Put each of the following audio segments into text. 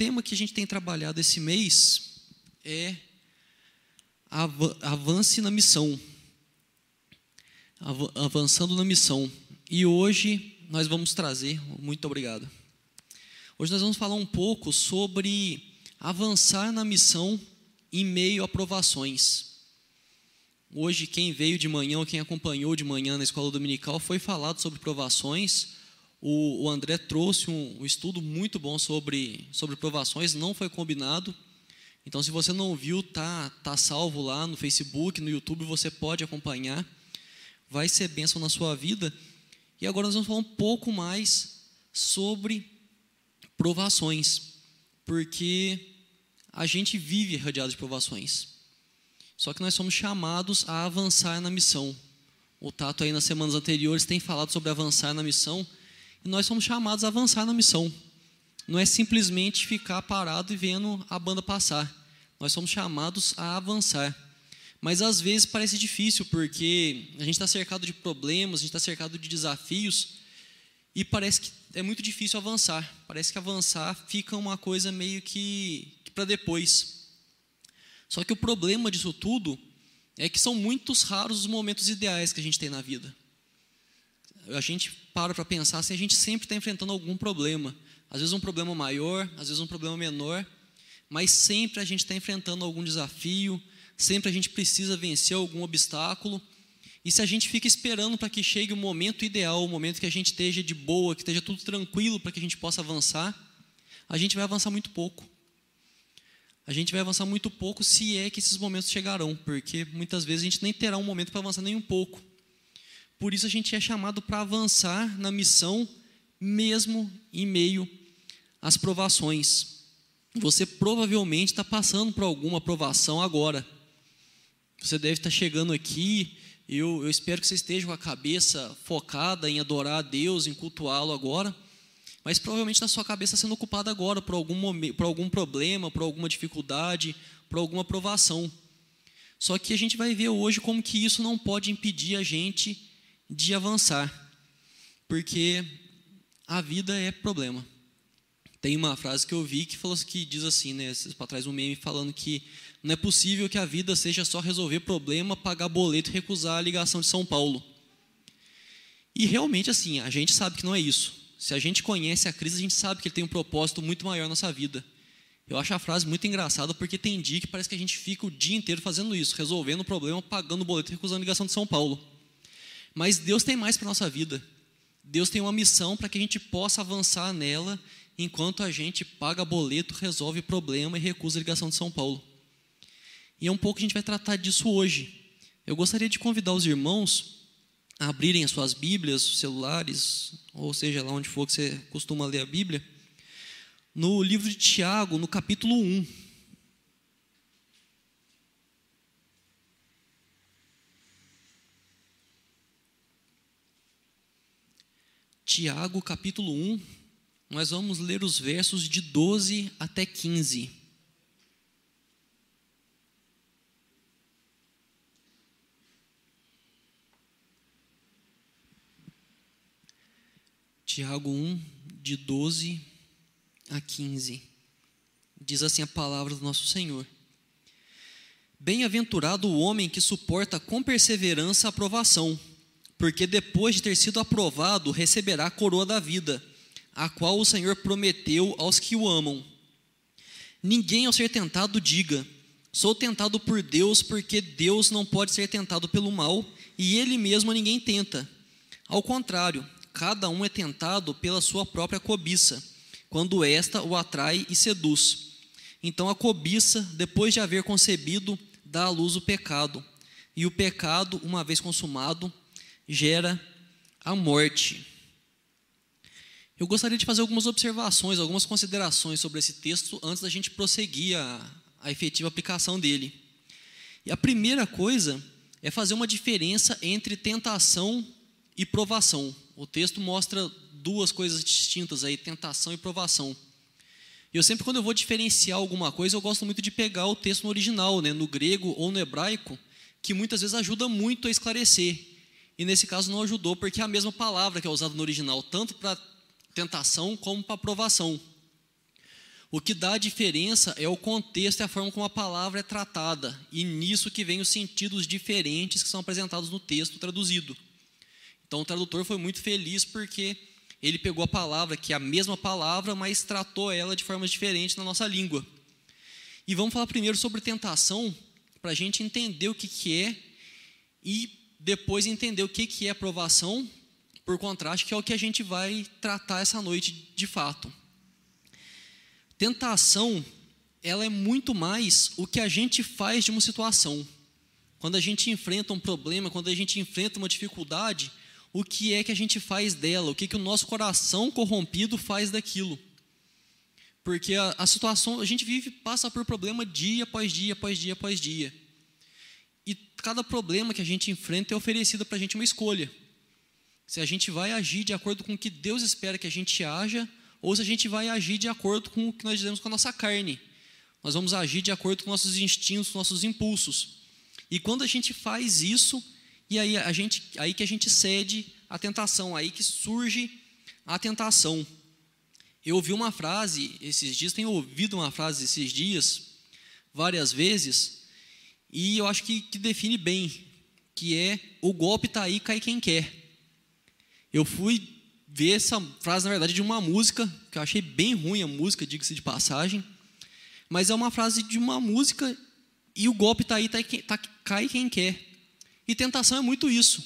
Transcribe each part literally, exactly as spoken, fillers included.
tema que a gente tem trabalhado esse mês é avance na missão. Avançando na missão. E hoje nós vamos trazer, muito obrigado. Hoje nós vamos falar um pouco sobre avançar na missão em meio a provações. Hoje, quem veio de manhã ou quem acompanhou de manhã na escola dominical, foi falado sobre provações. O, o André trouxe um, um estudo muito bom sobre, sobre provações, não foi combinado. Então, se você não viu, tá, tá salvo lá no Facebook, no YouTube, você pode acompanhar. Vai ser bênção na sua vida. E agora nós vamos falar um pouco mais sobre provações, porque a gente vive rodeado de provações. Só que nós somos chamados a avançar na missão. O Tato aí nas semanas anteriores tem falado sobre avançar na missão, e nós somos chamados a avançar na missão. Não é simplesmente ficar parado e vendo a banda passar. Nós somos chamados a avançar. Mas às vezes parece difícil, porque a gente está cercado de problemas, a gente está cercado de desafios, e parece que é muito difícil avançar. Parece que avançar fica uma coisa meio que, que para depois. Só que o problema disso tudo é que são muitos raros os momentos ideais que a gente tem na vida. A gente para para pensar assim, a gente sempre está enfrentando algum problema. Às vezes um problema maior, às vezes um problema menor, mas sempre a gente está enfrentando algum desafio, sempre a gente precisa vencer algum obstáculo. E se a gente fica esperando para que chegue o momento ideal, o momento que a gente esteja de boa, que esteja tudo tranquilo para que a gente possa avançar, a gente vai avançar muito pouco. A gente vai avançar muito pouco, se é que esses momentos chegarão, porque muitas vezes a gente nem terá um momento para avançar nem um pouco. Por isso a gente é chamado para avançar na missão, mesmo em meio às provações. Você provavelmente está passando por alguma provação agora. Você deve estar chegando aqui. Eu, eu espero que você esteja com a cabeça focada em adorar a Deus, em cultuá-lo agora, mas provavelmente na sua cabeça está sendo ocupada agora por algum, momento, por algum problema, por alguma dificuldade, por alguma provação. Só que a gente vai ver hoje como que isso não pode impedir a gente de avançar, porque a vida é problema. Tem uma frase que eu vi que, falou, que diz assim, né, para trás um meme falando que não é possível que a vida seja só resolver problema, pagar boleto e recusar a ligação de São Paulo. E realmente assim, a gente sabe que não é isso. Se a gente conhece a crise, a gente sabe que ele tem um propósito muito maior na nossa vida. Eu acho a frase muito engraçada porque tem dia que parece que a gente fica o dia inteiro fazendo isso, resolvendo o problema, pagando o boleto e recusando a ligação de São Paulo. Mas Deus tem mais para a nossa vida. Deus tem uma missão para que a gente possa avançar nela, enquanto a gente paga boleto, resolve problema e recusa a ligação de São Paulo. E é um pouco que a gente vai tratar disso hoje. Eu gostaria de convidar os irmãos a abrirem as suas Bíblias, os celulares, ou seja, lá onde for que você costuma ler a Bíblia, no livro de Tiago, no capítulo um. Tiago, capítulo um, nós vamos ler os versos de doze até quinze. Tiago um, de doze a quinze. Diz assim a palavra do nosso Senhor. Bem-aventurado o homem que suporta com perseverança a provação, porque depois de ter sido aprovado, receberá a coroa da vida, a qual o Senhor prometeu aos que o amam. Ninguém, ao ser tentado, diga: sou tentado por Deus, porque Deus não pode ser tentado pelo mal, e Ele mesmo a ninguém tenta. Ao contrário, cada um é tentado pela sua própria cobiça, quando esta o atrai e seduz. Então a cobiça, depois de haver concebido, dá à luz o pecado, e o pecado, uma vez consumado, gera a morte. Eu gostaria de fazer algumas observações, algumas considerações sobre esse texto antes da gente prosseguir a, a efetiva aplicação dele. E a primeira coisa é fazer uma diferença entre tentação e provação. O texto mostra duas coisas distintas aí, tentação e provação. E eu sempre, quando eu vou diferenciar alguma coisa, eu gosto muito de pegar o texto no original, né, no grego ou no hebraico, que muitas vezes ajuda muito a esclarecer. E nesse caso não ajudou, porque é a mesma palavra que é usada no original, tanto para tentação como para provação. O que dá a diferença é o contexto e a forma como a palavra é tratada, e nisso que vem os sentidos diferentes que são apresentados no texto traduzido. Então o tradutor foi muito feliz porque ele pegou a palavra, que é a mesma palavra, mas tratou ela de formas diferentes na nossa língua. E vamos falar primeiro sobre tentação, para a gente entender o que, que é, e depois entender o que, que é provação, por contraste, que é o que a gente vai tratar essa noite de fato. Tentação, ela é muito mais o que a gente faz de uma situação. Quando a gente enfrenta um problema, quando a gente enfrenta uma dificuldade, o que é que a gente faz dela, o que, que o nosso coração corrompido faz daquilo. Porque a, a situação, a gente vive, passa por problema dia após dia, após dia, após dia. E cada problema que a gente enfrenta é oferecida para a gente uma escolha. Se a gente vai agir de acordo com o que Deus espera que a gente haja, ou se a gente vai agir de acordo com o que nós dizemos com a nossa carne. Nós vamos agir de acordo com nossos instintos, nossos impulsos. E quando a gente faz isso, e aí, a gente, aí que a gente cede à tentação, aí que surge a tentação. Eu ouvi uma frase esses dias, tenho ouvido uma frase esses dias, várias vezes, e eu acho que, que define bem, que é, o golpe está aí, cai quem quer. Eu fui ver essa frase, na verdade, de uma música, que eu achei bem ruim a música, diga-se de passagem, mas é uma frase de uma música, e o golpe está aí, tá, tá, cai quem quer. E tentação é muito isso.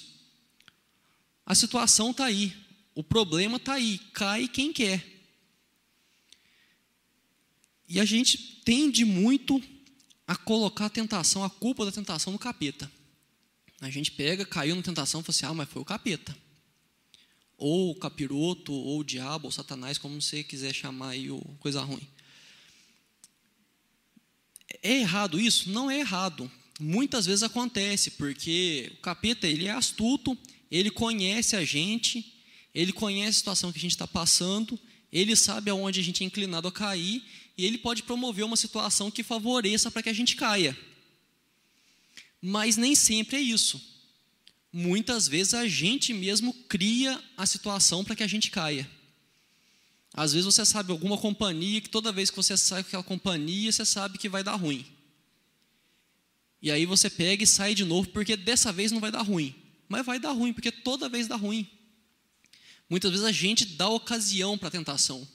A situação está aí, o problema está aí, cai quem quer. E a gente tende muito a colocar a tentação, a culpa da tentação no capeta. A gente pega, caiu na tentação e fala assim, ah, mas foi o capeta. Ou o capiroto, ou o diabo, ou satanás, como você quiser chamar aí, coisa ruim. É errado isso? Não é errado. Muitas vezes acontece, porque o capeta, ele é astuto, ele conhece a gente, ele conhece a situação que a gente está passando, ele sabe aonde a gente é inclinado a cair, e ele pode promover uma situação que favoreça para que a gente caia. Mas nem sempre é isso. Muitas vezes a gente mesmo cria a situação para que a gente caia. Às vezes você sabe alguma companhia que toda vez que você sai com aquela companhia, você sabe que vai dar ruim. E aí você pega e sai de novo, porque dessa vez não vai dar ruim. Mas vai dar ruim, porque toda vez dá ruim. Muitas vezes a gente dá ocasião para a tentação.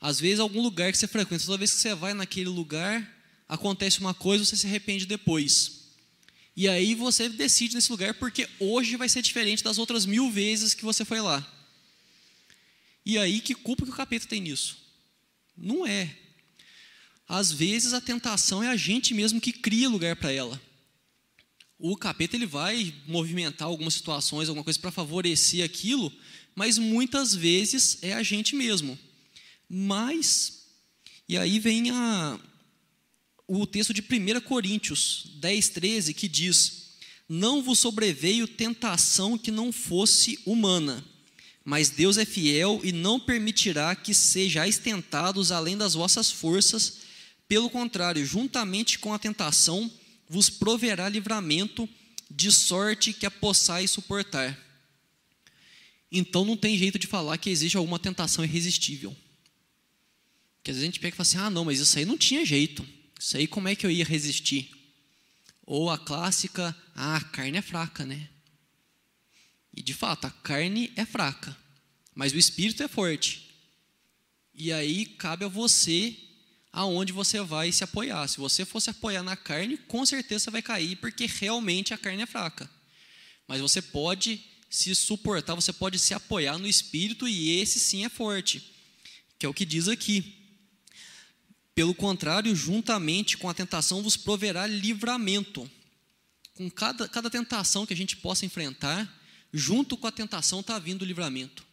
Às vezes, algum lugar que você frequenta, toda vez que você vai naquele lugar, acontece uma coisa, você se arrepende depois. E aí você decide nesse lugar, porque hoje vai ser diferente das outras mil vezes que você foi lá. E aí, que culpa que o capeta tem nisso? Não é. Às vezes, a tentação é a gente mesmo que cria lugar para ela. O capeta, ele vai movimentar algumas situações, alguma coisa para favorecer aquilo, mas muitas vezes é a gente mesmo. Mas, e aí vem a, o texto de primeira Coríntios dez, treze, que diz, não vos sobreveio tentação que não fosse humana, mas Deus é fiel e não permitirá que sejais tentados além das vossas forças, pelo contrário, juntamente com a tentação, vos proverá livramento, de sorte que a possais suportar. Então não tem jeito de falar que existe alguma tentação irresistível. Porque às vezes a gente pega e fala assim, ah, não, mas isso aí não tinha jeito. Isso aí como é que eu ia resistir? Ou a clássica, ah, a carne é fraca, né? E de fato, a carne é fraca, mas o espírito é forte. E aí cabe a você aonde você vai se apoiar. Se você fosse apoiar na carne, com certeza vai cair, porque realmente a carne é fraca. Mas você pode se suportar, você pode se apoiar no espírito, e esse sim é forte. Que é o que diz aqui. Pelo contrário, juntamente com a tentação vos proverá livramento. Com cada, cada tentação que a gente possa enfrentar, junto com a tentação está vindo o livramento.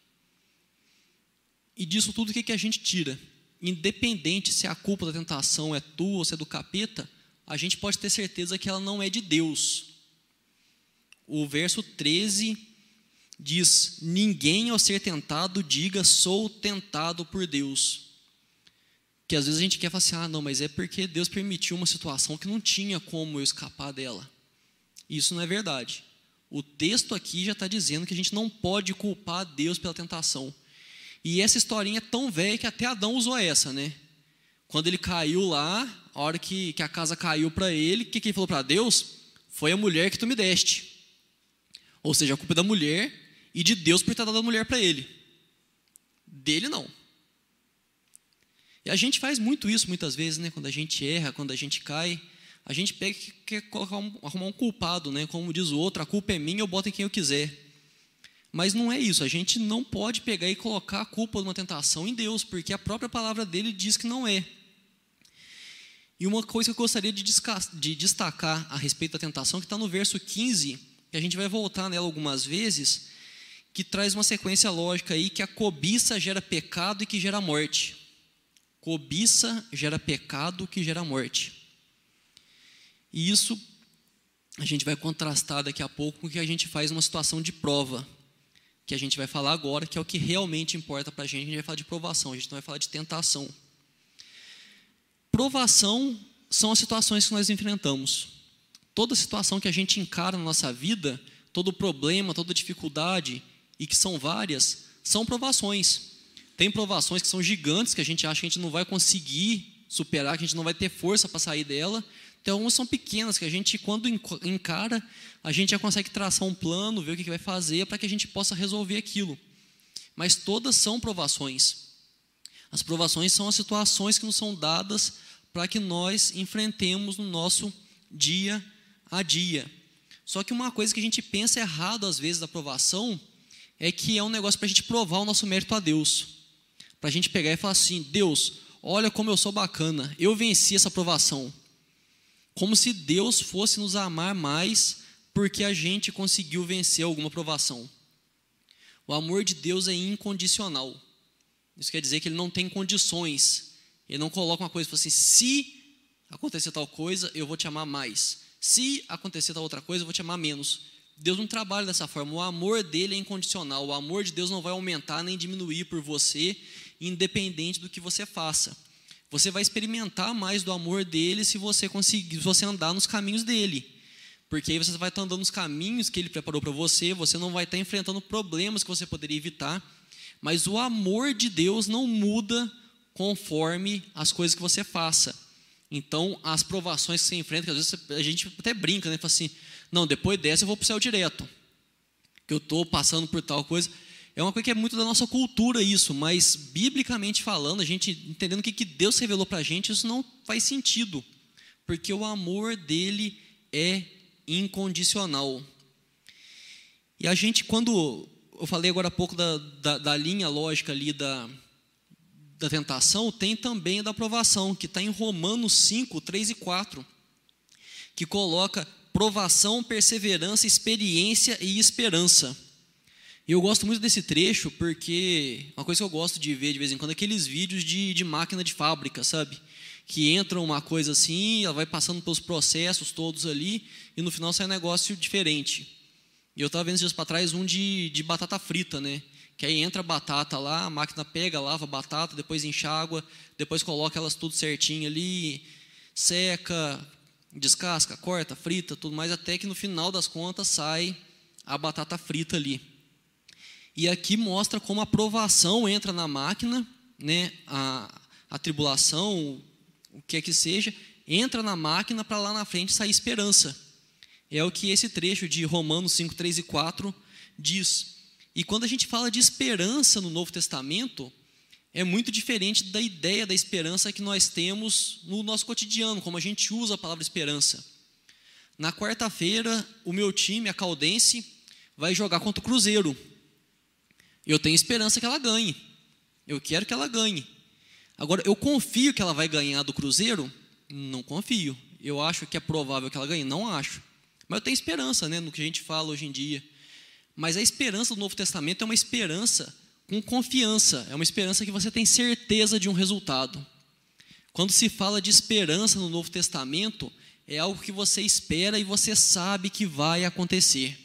E disso tudo o que, que a gente tira? Independente se a culpa da tentação é tua ou se é do capeta, a gente pode ter certeza que ela não é de Deus. O verso treze diz, ninguém ao ser tentado diga, sou tentado por Deus. Que às vezes a gente quer falar assim, ah, não, mas é porque Deus permitiu uma situação que não tinha como eu escapar dela. Isso não é verdade. O texto aqui já está dizendo que a gente não pode culpar Deus pela tentação. E essa historinha é tão velha que até Adão usou essa, né? Quando ele caiu lá, a hora que, que a casa caiu para ele, o que, que ele falou para Deus? Foi a mulher que tu me deste. Ou seja, a culpa é da mulher e de Deus por ter dado a mulher para ele. Dele não. E a gente faz muito isso muitas vezes, né? Quando a gente erra, quando a gente cai, a gente pega e quer arrumar um culpado, né? Como diz o outro, a culpa é minha, eu boto em quem eu quiser. Mas não é isso, a gente não pode pegar e colocar a culpa de uma tentação em Deus, porque a própria palavra dele diz que não é. E uma coisa que eu gostaria de, de destacar a respeito da tentação, que está no verso quinze, que a gente vai voltar nela algumas vezes, que traz uma sequência lógica aí, que a cobiça gera pecado e que gera morte. Cobiça gera pecado que gera morte. E isso a gente vai contrastar daqui a pouco com o que a gente faz numa situação de prova, que a gente vai falar agora, que é o que realmente importa para a gente. A gente vai falar de provação, a gente não vai falar de tentação. Provação são as situações que nós enfrentamos. Toda situação que a gente encara na nossa vida, todo problema, toda dificuldade, e que são várias, são provações. Tem provações que são gigantes, que a gente acha que a gente não vai conseguir superar, que a gente não vai ter força para sair dela. Tem algumas que são pequenas, que a gente, quando encara, a gente já consegue traçar um plano, ver o que vai fazer, para que a gente possa resolver aquilo. Mas todas são provações. As provações são as situações que nos são dadas para que nós enfrentemos no nosso dia a dia. Só que uma coisa que a gente pensa errado, às vezes, da provação, é que é um negócio para a gente provar o nosso mérito a Deus. Para a gente pegar e falar assim, Deus, olha como eu sou bacana, eu venci essa provação. Como se Deus fosse nos amar mais porque a gente conseguiu vencer alguma provação. O amor de Deus é incondicional. Isso quer dizer que ele não tem condições. Ele não coloca uma coisa e fala assim, se acontecer tal coisa, eu vou te amar mais. Se acontecer tal outra coisa, eu vou te amar menos. Deus não trabalha dessa forma. O amor dele é incondicional. O amor de Deus não vai aumentar nem diminuir por você, independente do que você faça. Você vai experimentar mais do amor dele se você conseguir, se você andar nos caminhos dele. Porque aí você vai estar andando nos caminhos que ele preparou para você, você não vai estar enfrentando problemas que você poderia evitar. Mas o amor de Deus não muda conforme as coisas que você faça. Então, as provações que você enfrenta, que às vezes a gente até brinca, né? Fala assim, não, depois dessa eu vou para o céu direto, que eu estou passando por tal coisa. É uma coisa que é muito da nossa cultura isso, mas biblicamente falando, a gente entendendo o que, que Deus revelou para a gente, isso não faz sentido, porque o amor dele é incondicional. E a gente, quando eu falei agora há pouco da, da, da linha lógica ali da... da tentação, tem também da provação, que está em Romanos cinco, três e quatro, que coloca provação, perseverança, experiência e esperança. Eu gosto muito desse trecho porque uma coisa que eu gosto de ver de vez em quando é aqueles vídeos de, de máquina de fábrica, sabe? Que entra uma coisa assim, ela vai passando pelos processos todos ali e no final sai um negócio diferente. E eu estava vendo esses dias para trás um de, de batata frita, né? Que aí entra a batata lá, a máquina pega, lava a batata, depois enxágua, depois coloca elas tudo certinho ali, seca, descasca, corta, frita, tudo mais, até que no final das contas sai a batata frita ali. E aqui mostra como a provação entra na máquina, né? a, a tribulação, o que é que seja, entra na máquina para lá na frente sair esperança. É o que esse trecho de Romanos cinco, três e quatro diz. E quando a gente fala de esperança no Novo Testamento, é muito diferente da ideia da esperança que nós temos no nosso cotidiano, como a gente usa a palavra esperança. Na quarta-feira, o meu time, a Caldense, vai jogar contra o Cruzeiro. Eu tenho esperança que ela ganhe. Eu quero que ela ganhe. Agora, eu confio que ela vai ganhar do Cruzeiro? Não confio. Eu acho que é provável que ela ganhe? Não acho. Mas eu tenho esperança, né, no que a gente fala hoje em dia. Mas a esperança do Novo Testamento é uma esperança com confiança. É uma esperança que você tem certeza de um resultado. Quando se fala de esperança no Novo Testamento, é algo que você espera e você sabe que vai acontecer.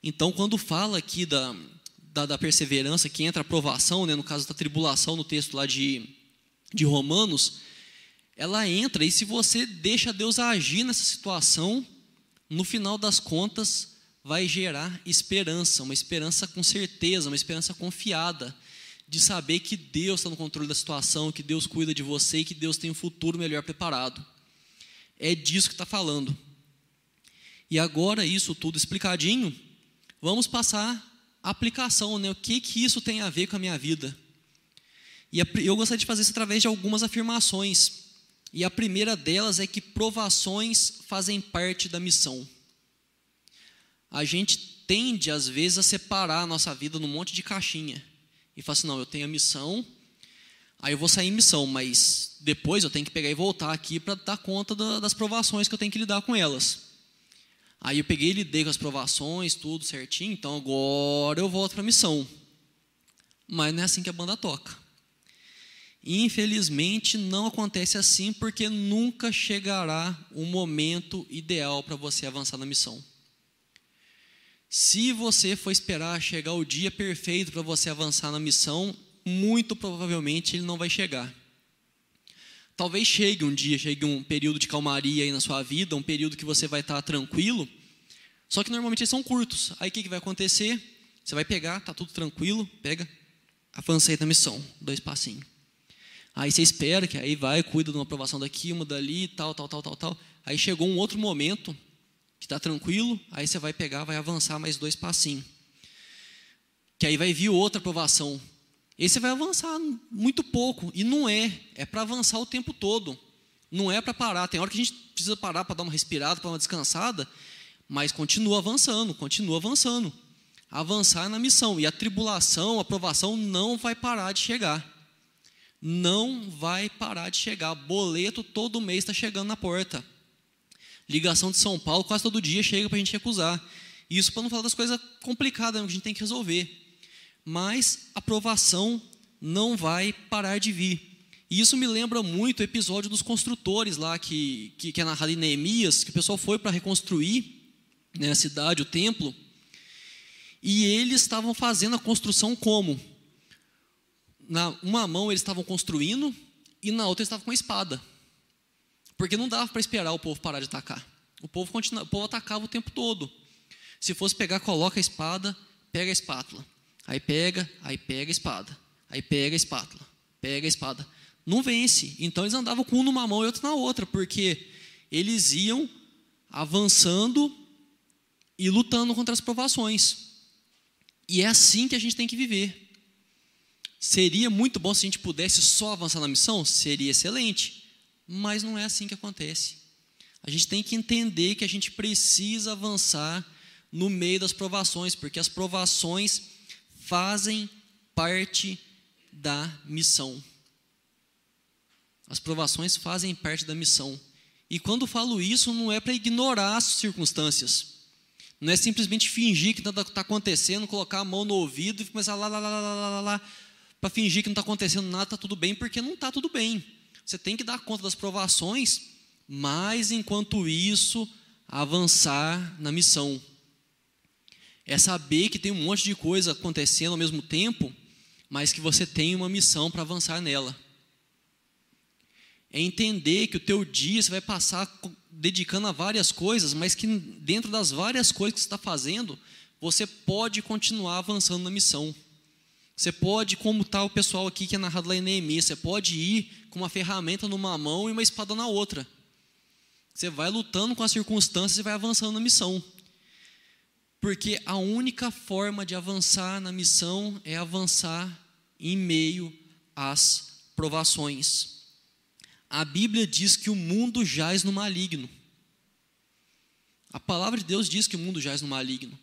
Então, quando fala aqui da, da, da perseverança, que entra a provação, né, no caso da tribulação, no texto lá de, de Romanos, ela entra, e se você deixa Deus agir nessa situação, no final das contas, vai gerar esperança, uma esperança com certeza, uma esperança confiada de saber que Deus está no controle da situação, que Deus cuida de você e que Deus tem um futuro melhor preparado. É disso que está falando. E agora, isso tudo explicadinho, vamos passar a aplicação, né? O que, que isso tem a ver com a minha vida? E eu gostaria de fazer isso através de algumas afirmações. E a primeira delas é que provações fazem parte da missão. A gente tende, às vezes, a separar a nossa vida num monte de caixinha. E fala assim, não, eu tenho a missão, aí eu vou sair em missão, mas depois eu tenho que pegar e voltar aqui para dar conta da, das provações que eu tenho que lidar com elas. Aí eu peguei e lidei com as provações, tudo certinho, então agora eu volto para a missão. Mas não é assim que a banda toca. Infelizmente não acontece assim, porque nunca chegará o momento ideal para você avançar na missão. Se você for esperar chegar o dia perfeito para você avançar na missão, muito provavelmente ele não vai chegar. Talvez chegue um dia, chegue um período de calmaria aí na sua vida, um período que você vai estar tranquilo, só que normalmente eles são curtos. Aí o que, que vai acontecer? Você vai pegar, está tudo tranquilo, pega, avancei na missão, dois passinhos. Aí você espera que aí vai, cuida de uma aprovação daqui, uma dali, tal, tal, tal, tal, tal. Aí chegou um outro momento que está tranquilo, aí você vai pegar, vai avançar mais dois passinhos. Que aí vai vir outra aprovação. E você vai avançar muito pouco. E não é. É para avançar o tempo todo. Não é para parar. Tem hora que a gente precisa parar para dar uma respirada, para uma descansada, mas continua avançando, continua avançando. Avançar na missão. E a tribulação, a aprovação não vai parar de chegar. Não vai parar de chegar. Boleto todo mês está chegando na porta. Ligação de São Paulo, quase todo dia chega para a gente recusar. Isso para não falar das coisas complicadas que a gente tem que resolver. Mas a provação não vai parar de vir. E isso me lembra muito o episódio dos construtores lá, que, que, que é narrado em Neemias, que o pessoal foi para reconstruir, né, a cidade, o templo. E eles estavam fazendo a construção como? Na uma mão eles estavam construindo e na outra eles estavam com a espada. Porque não dava para esperar o povo parar de atacar. O povo, continua, o povo atacava o tempo todo. Se fosse pegar, coloca a espada, pega a espátula. Aí pega, aí pega a espada. Aí pega a espátula, pega a espada. Não vence. Então eles andavam com um numa mão e outro na outra, porque eles iam avançando e lutando contra as provações. E é assim que a gente tem que viver. Seria muito bom se a gente pudesse só avançar na missão? Seria excelente. Mas não é assim que acontece. A gente tem que entender que a gente precisa avançar no meio das provações, porque as provações fazem parte da missão. As provações fazem parte da missão. E quando falo isso, não é para ignorar as circunstâncias. Não é simplesmente fingir que nada está acontecendo, colocar a mão no ouvido e começar lá, lá, lá, lá, lá, lá, lá para fingir que não está acontecendo nada, está tudo bem, porque não está tudo bem. Você tem que dar conta das provações, mas, enquanto isso, avançar na missão. É saber que tem um monte de coisa acontecendo ao mesmo tempo, mas que você tem uma missão para avançar nela. É entender que o teu dia você vai passar dedicando a várias coisas, mas que dentro das várias coisas que você está fazendo, você pode continuar avançando na missão. Você pode, como está o pessoal aqui que é narrado lá em Neemias, você pode ir com uma ferramenta numa mão e uma espada na outra. Você vai lutando com as circunstâncias e vai avançando na missão. Porque a única forma de avançar na missão é avançar em meio às provações. A Bíblia diz que o mundo jaz no maligno. A palavra de Deus diz que o mundo jaz no maligno.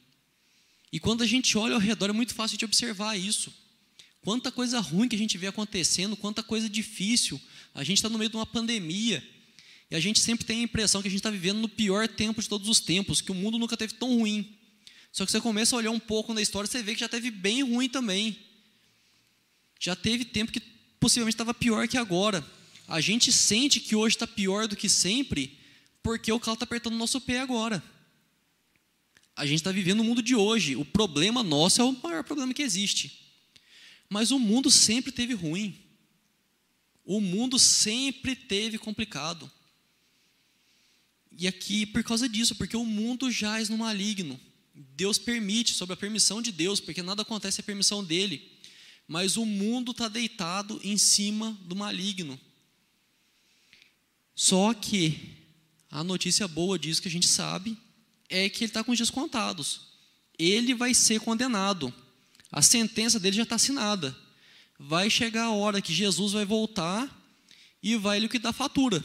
E quando a gente olha ao redor, é muito fácil de observar isso. Quanta coisa ruim que a gente vê acontecendo, quanta coisa difícil. A gente está no meio de uma pandemia. E a gente sempre tem a impressão que a gente está vivendo no pior tempo de todos os tempos, que o mundo nunca teve tão ruim. Só que você começa a olhar um pouco na história, você vê que já teve bem ruim também. Já teve tempo que possivelmente estava pior que agora. A gente sente que hoje está pior do que sempre, porque o carro está apertando o nosso pé agora. A gente está vivendo o mundo de hoje. O problema nosso é o maior problema que existe. Mas o mundo sempre teve ruim. O mundo sempre teve complicado. E aqui, por causa disso, porque o mundo jaz no maligno. Deus permite, sob a permissão de Deus, porque nada acontece sem a permissão dele. mas o mundo está deitado em cima do maligno. Só que a notícia boa disso que a gente sabe é que ele está com os dias contados. Ele vai ser condenado. A sentença dele já está assinada. Vai chegar a hora que Jesus vai voltar e vai liquidar a fatura.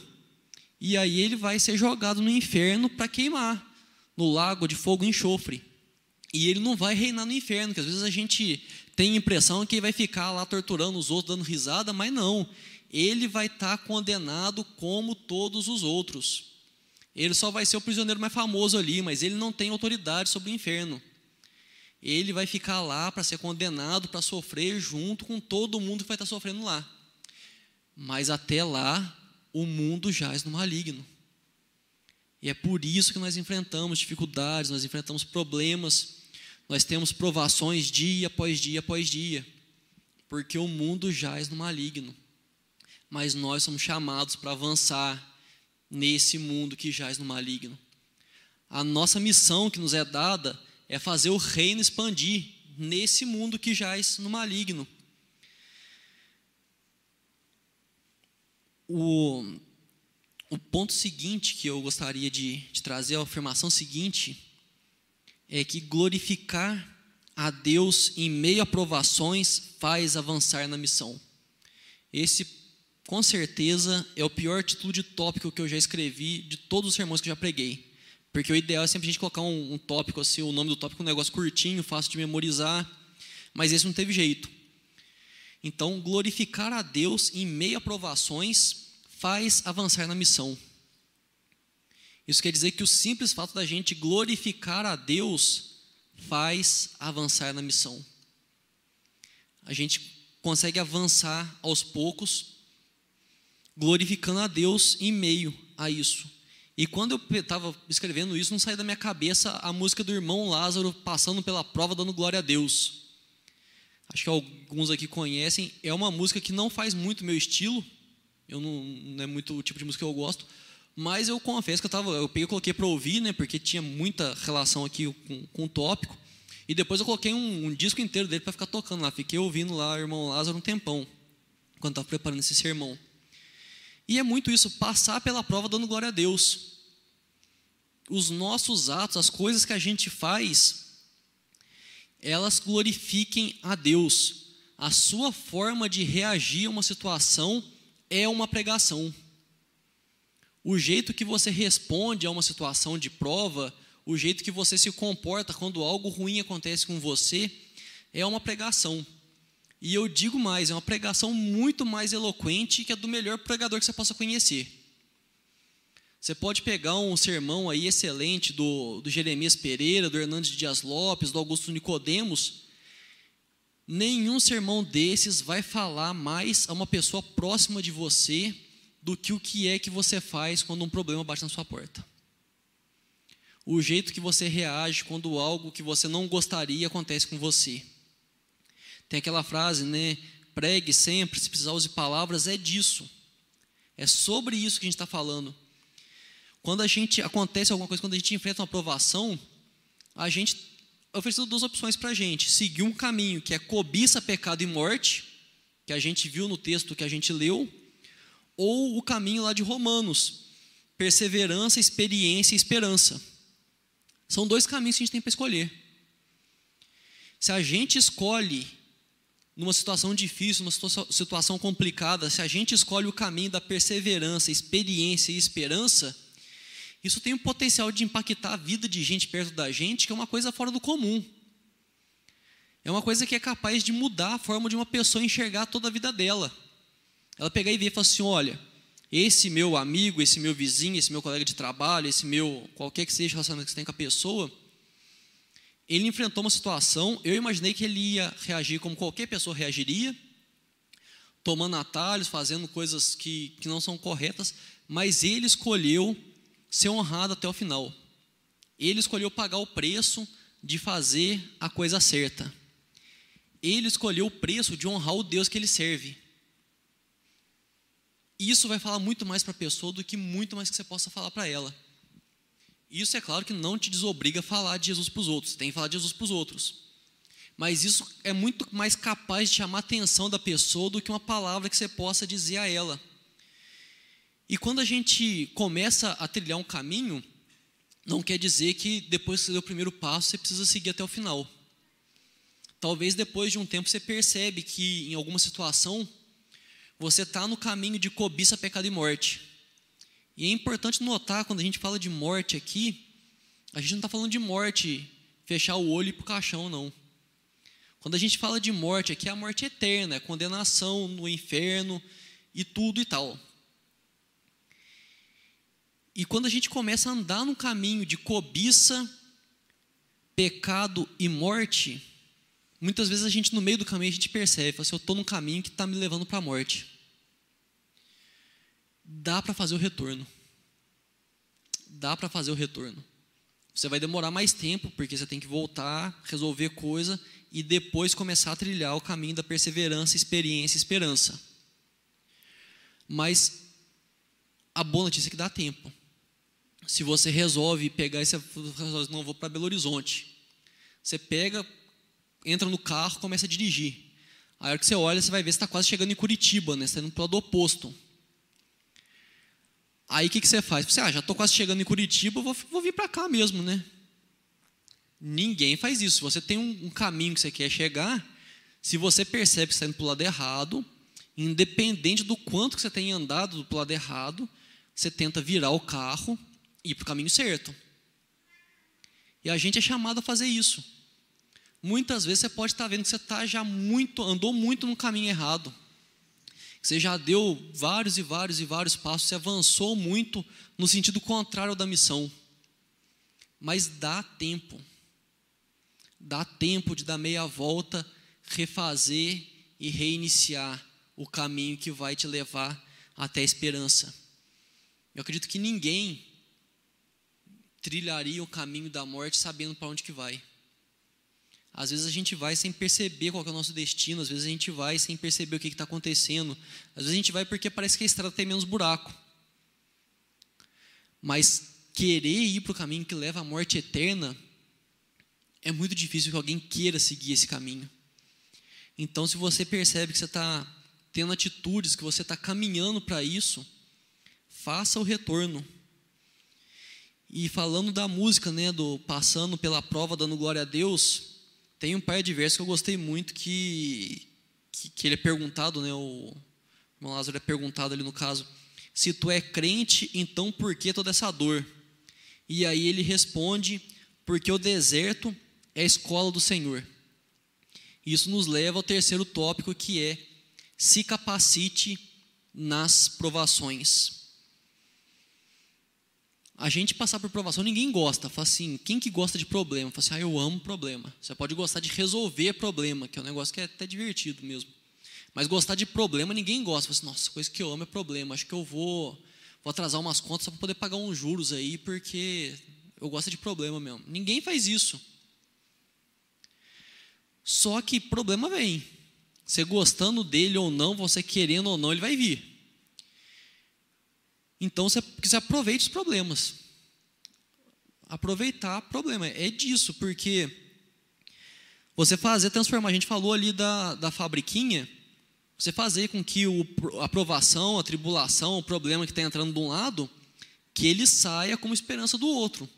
E aí ele vai ser jogado no inferno para queimar, no lago de fogo e enxofre. E ele não vai reinar no inferno, que às vezes a gente tem a impressão que ele vai ficar lá torturando os outros, dando risada, mas não. Ele vai estar condenado como todos os outros. Ele só vai ser o prisioneiro mais famoso ali, mas ele não tem autoridade sobre o inferno. Ele vai ficar lá para ser condenado, para sofrer junto com todo mundo que vai estar sofrendo lá. Mas até lá, o mundo jaz no maligno. E é por isso que nós enfrentamos dificuldades, nós enfrentamos problemas, nós temos provações dia após dia após dia, porque o mundo jaz no maligno. Mas nós somos chamados para avançar nesse mundo que jaz no maligno. A nossa missão que nos é dada é fazer o reino expandir nesse mundo que jaz no maligno. O, o ponto seguinte que eu gostaria de, de trazer, a afirmação seguinte, é que glorificar a Deus em meio a provações faz avançar na missão. Esse, com certeza, é o pior título de tópico que eu já escrevi de todos os sermões que eu já preguei. Porque o ideal é sempre a gente colocar um, um tópico, assim, o nome do tópico, um negócio curtinho, fácil de memorizar, mas esse não teve jeito. Então, glorificar a Deus em meio a provações faz avançar na missão. Isso quer dizer que o simples fato da gente glorificar a Deus faz avançar na missão. A gente consegue avançar aos poucos, glorificando a Deus em meio a isso. E quando eu estava escrevendo isso, não saiu da minha cabeça a música do irmão Lázaro passando pela prova, dando glória a Deus. Acho que alguns aqui conhecem. É uma música que não faz muito meu estilo. Eu não, não é muito o tipo de música que eu gosto. Mas eu confesso que eu, tava, eu peguei e coloquei para ouvir, né, porque tinha muita relação aqui com, com o tópico. E depois eu coloquei um, um disco inteiro dele para ficar tocando lá. Fiquei ouvindo lá o irmão Lázaro um tempão, quando estava preparando esse sermão. E é muito isso, passar pela prova dando glória a Deus. Os nossos atos, as coisas que a gente faz, elas glorifiquem a Deus. A sua forma de reagir a uma situação é uma pregação. O jeito que você responde a uma situação de prova, o jeito que você se comporta quando algo ruim acontece com você, é uma pregação. E eu digo mais, é uma pregação muito mais eloquente que a do melhor pregador que você possa conhecer. Você pode pegar um sermão aí excelente do, do Jeremias Pereira, do Hernandes Dias Lopes, do Augusto Nicodemos. Nenhum sermão desses vai falar mais a uma pessoa próxima de você do que o que é que você faz quando um problema bate na sua porta. O jeito que você reage quando algo que você não gostaria acontece com você. Tem aquela frase, né? Pregue sempre, se precisar use palavras, é disso. É sobre isso que a gente está falando. Quando a gente, acontece alguma coisa, quando a gente enfrenta uma provação, a gente ofereceu duas opções para a gente. Seguir um caminho que é cobiça, pecado e morte, que a gente viu no texto que a gente leu, ou o caminho lá de Romanos, perseverança, experiência e esperança. São dois caminhos que a gente tem para escolher. Se a gente escolhe, numa situação difícil, numa situação complicada, se a gente escolhe o caminho da perseverança, experiência e esperança, isso tem o potencial de impactar a vida de gente perto da gente, que é uma coisa fora do comum. É uma coisa que é capaz de mudar a forma de uma pessoa enxergar toda a vida dela. Ela pegar e ver e falar assim, olha, esse meu amigo, esse meu vizinho, esse meu colega de trabalho, esse meu, qualquer que seja o relacionamento que você tem com a pessoa, ele enfrentou uma situação, eu imaginei que ele ia reagir como qualquer pessoa reagiria, tomando atalhos, fazendo coisas que, que não são corretas, mas ele escolheu ser honrado até o final. Ele escolheu pagar o preço de fazer a coisa certa. Ele escolheu o preço de honrar o Deus que ele serve. Isso vai falar muito mais para a pessoa do que muito mais que você possa falar para ela. Isso é claro que não te desobriga a falar de Jesus para os outros. Você tem que falar de Jesus para os outros. Mas isso é muito mais capaz de chamar a atenção da pessoa do que uma palavra que você possa dizer a ela. E quando a gente começa a trilhar um caminho, não quer dizer que depois que você deu o primeiro passo, você precisa seguir até o final. Talvez depois de um tempo você percebe que em alguma situação você está no caminho de cobiça, pecado e morte. E é importante notar, quando a gente fala de morte aqui, a gente não está falando de morte, fechar o olho e ir para o caixão, não. Quando a gente fala de morte, aqui é a morte eterna, a condenação no inferno e tudo e tal. E quando a gente começa a andar no caminho de cobiça, pecado e morte, muitas vezes a gente, no meio do caminho, a gente percebe, fala assim, eu estou num caminho que está me levando para a morte. Dá para fazer o retorno. Dá para fazer o retorno. Você vai demorar mais tempo, porque você tem que voltar, resolver coisa, e depois começar a trilhar o caminho da perseverança, experiência, esperança. Mas a boa notícia é que dá tempo. Se você resolve pegar, e você resolve, não, vou para Belo Horizonte. Você pega, entra no carro, começa a dirigir. A hora que você olha, você vai ver que você está quase chegando em Curitiba, né? Você está indo para o lado oposto. Aí o que, que você faz? Você, ah, já estou quase chegando em Curitiba, vou, vou vir para cá mesmo, né? Ninguém faz isso. Se você tem um, um caminho que você quer chegar, se você percebe que você está indo para o lado errado, independente do quanto que você tem andado para o lado errado, você tenta virar o carro e ir para o caminho certo. E a gente é chamado a fazer isso. Muitas vezes você pode estar vendo que você tá já muito, andou muito no caminho errado. Você já deu vários e vários e vários passos, você avançou muito no sentido contrário da missão. Mas dá tempo. Dá tempo de dar meia volta, refazer e reiniciar o caminho que vai te levar até a esperança. Eu acredito que ninguém trilharia o caminho da morte sabendo para onde que vai. Às vezes a gente vai sem perceber qual que é o nosso destino, às vezes a gente vai sem perceber o que está acontecendo, às vezes a gente vai porque parece que a estrada tem menos buraco. Mas querer ir para o caminho que leva à morte eterna, é muito difícil que alguém queira seguir esse caminho. Então, se você percebe que você está tendo atitudes, que você está caminhando para isso, faça o retorno. E falando da música, né, do Passando pela Prova, dando glória a Deus, tem um par de versos que eu gostei muito, que, que, que ele é perguntado, né, o irmão Lázaro é perguntado ali no caso, se tu é crente, então por que toda essa dor? E aí ele responde, porque o deserto é a escola do Senhor. Isso nos leva ao terceiro tópico, que é se capacite nas provações. A gente passar por provação, ninguém gosta. Fala assim, quem que gosta de problema? Fala assim, ah, eu amo problema. Você pode gostar de resolver problema, que é um negócio que é até divertido mesmo. Mas gostar de problema, ninguém gosta. Fala assim, nossa, coisa que eu amo é problema. Acho que eu vou, vou atrasar umas contas só para poder pagar uns juros aí, porque eu gosto de problema mesmo. Ninguém faz isso. Só que problema vem. Você gostando dele ou não, você querendo ou não, ele vai vir. Então, você, você aproveita os problemas. Aproveitar problema. É disso, porque você fazer, transformar. A gente falou ali da, da fabriquinha. Você fazer com que o, a provação, a tribulação, o problema que está entrando de um lado, que ele saia como esperança do outro.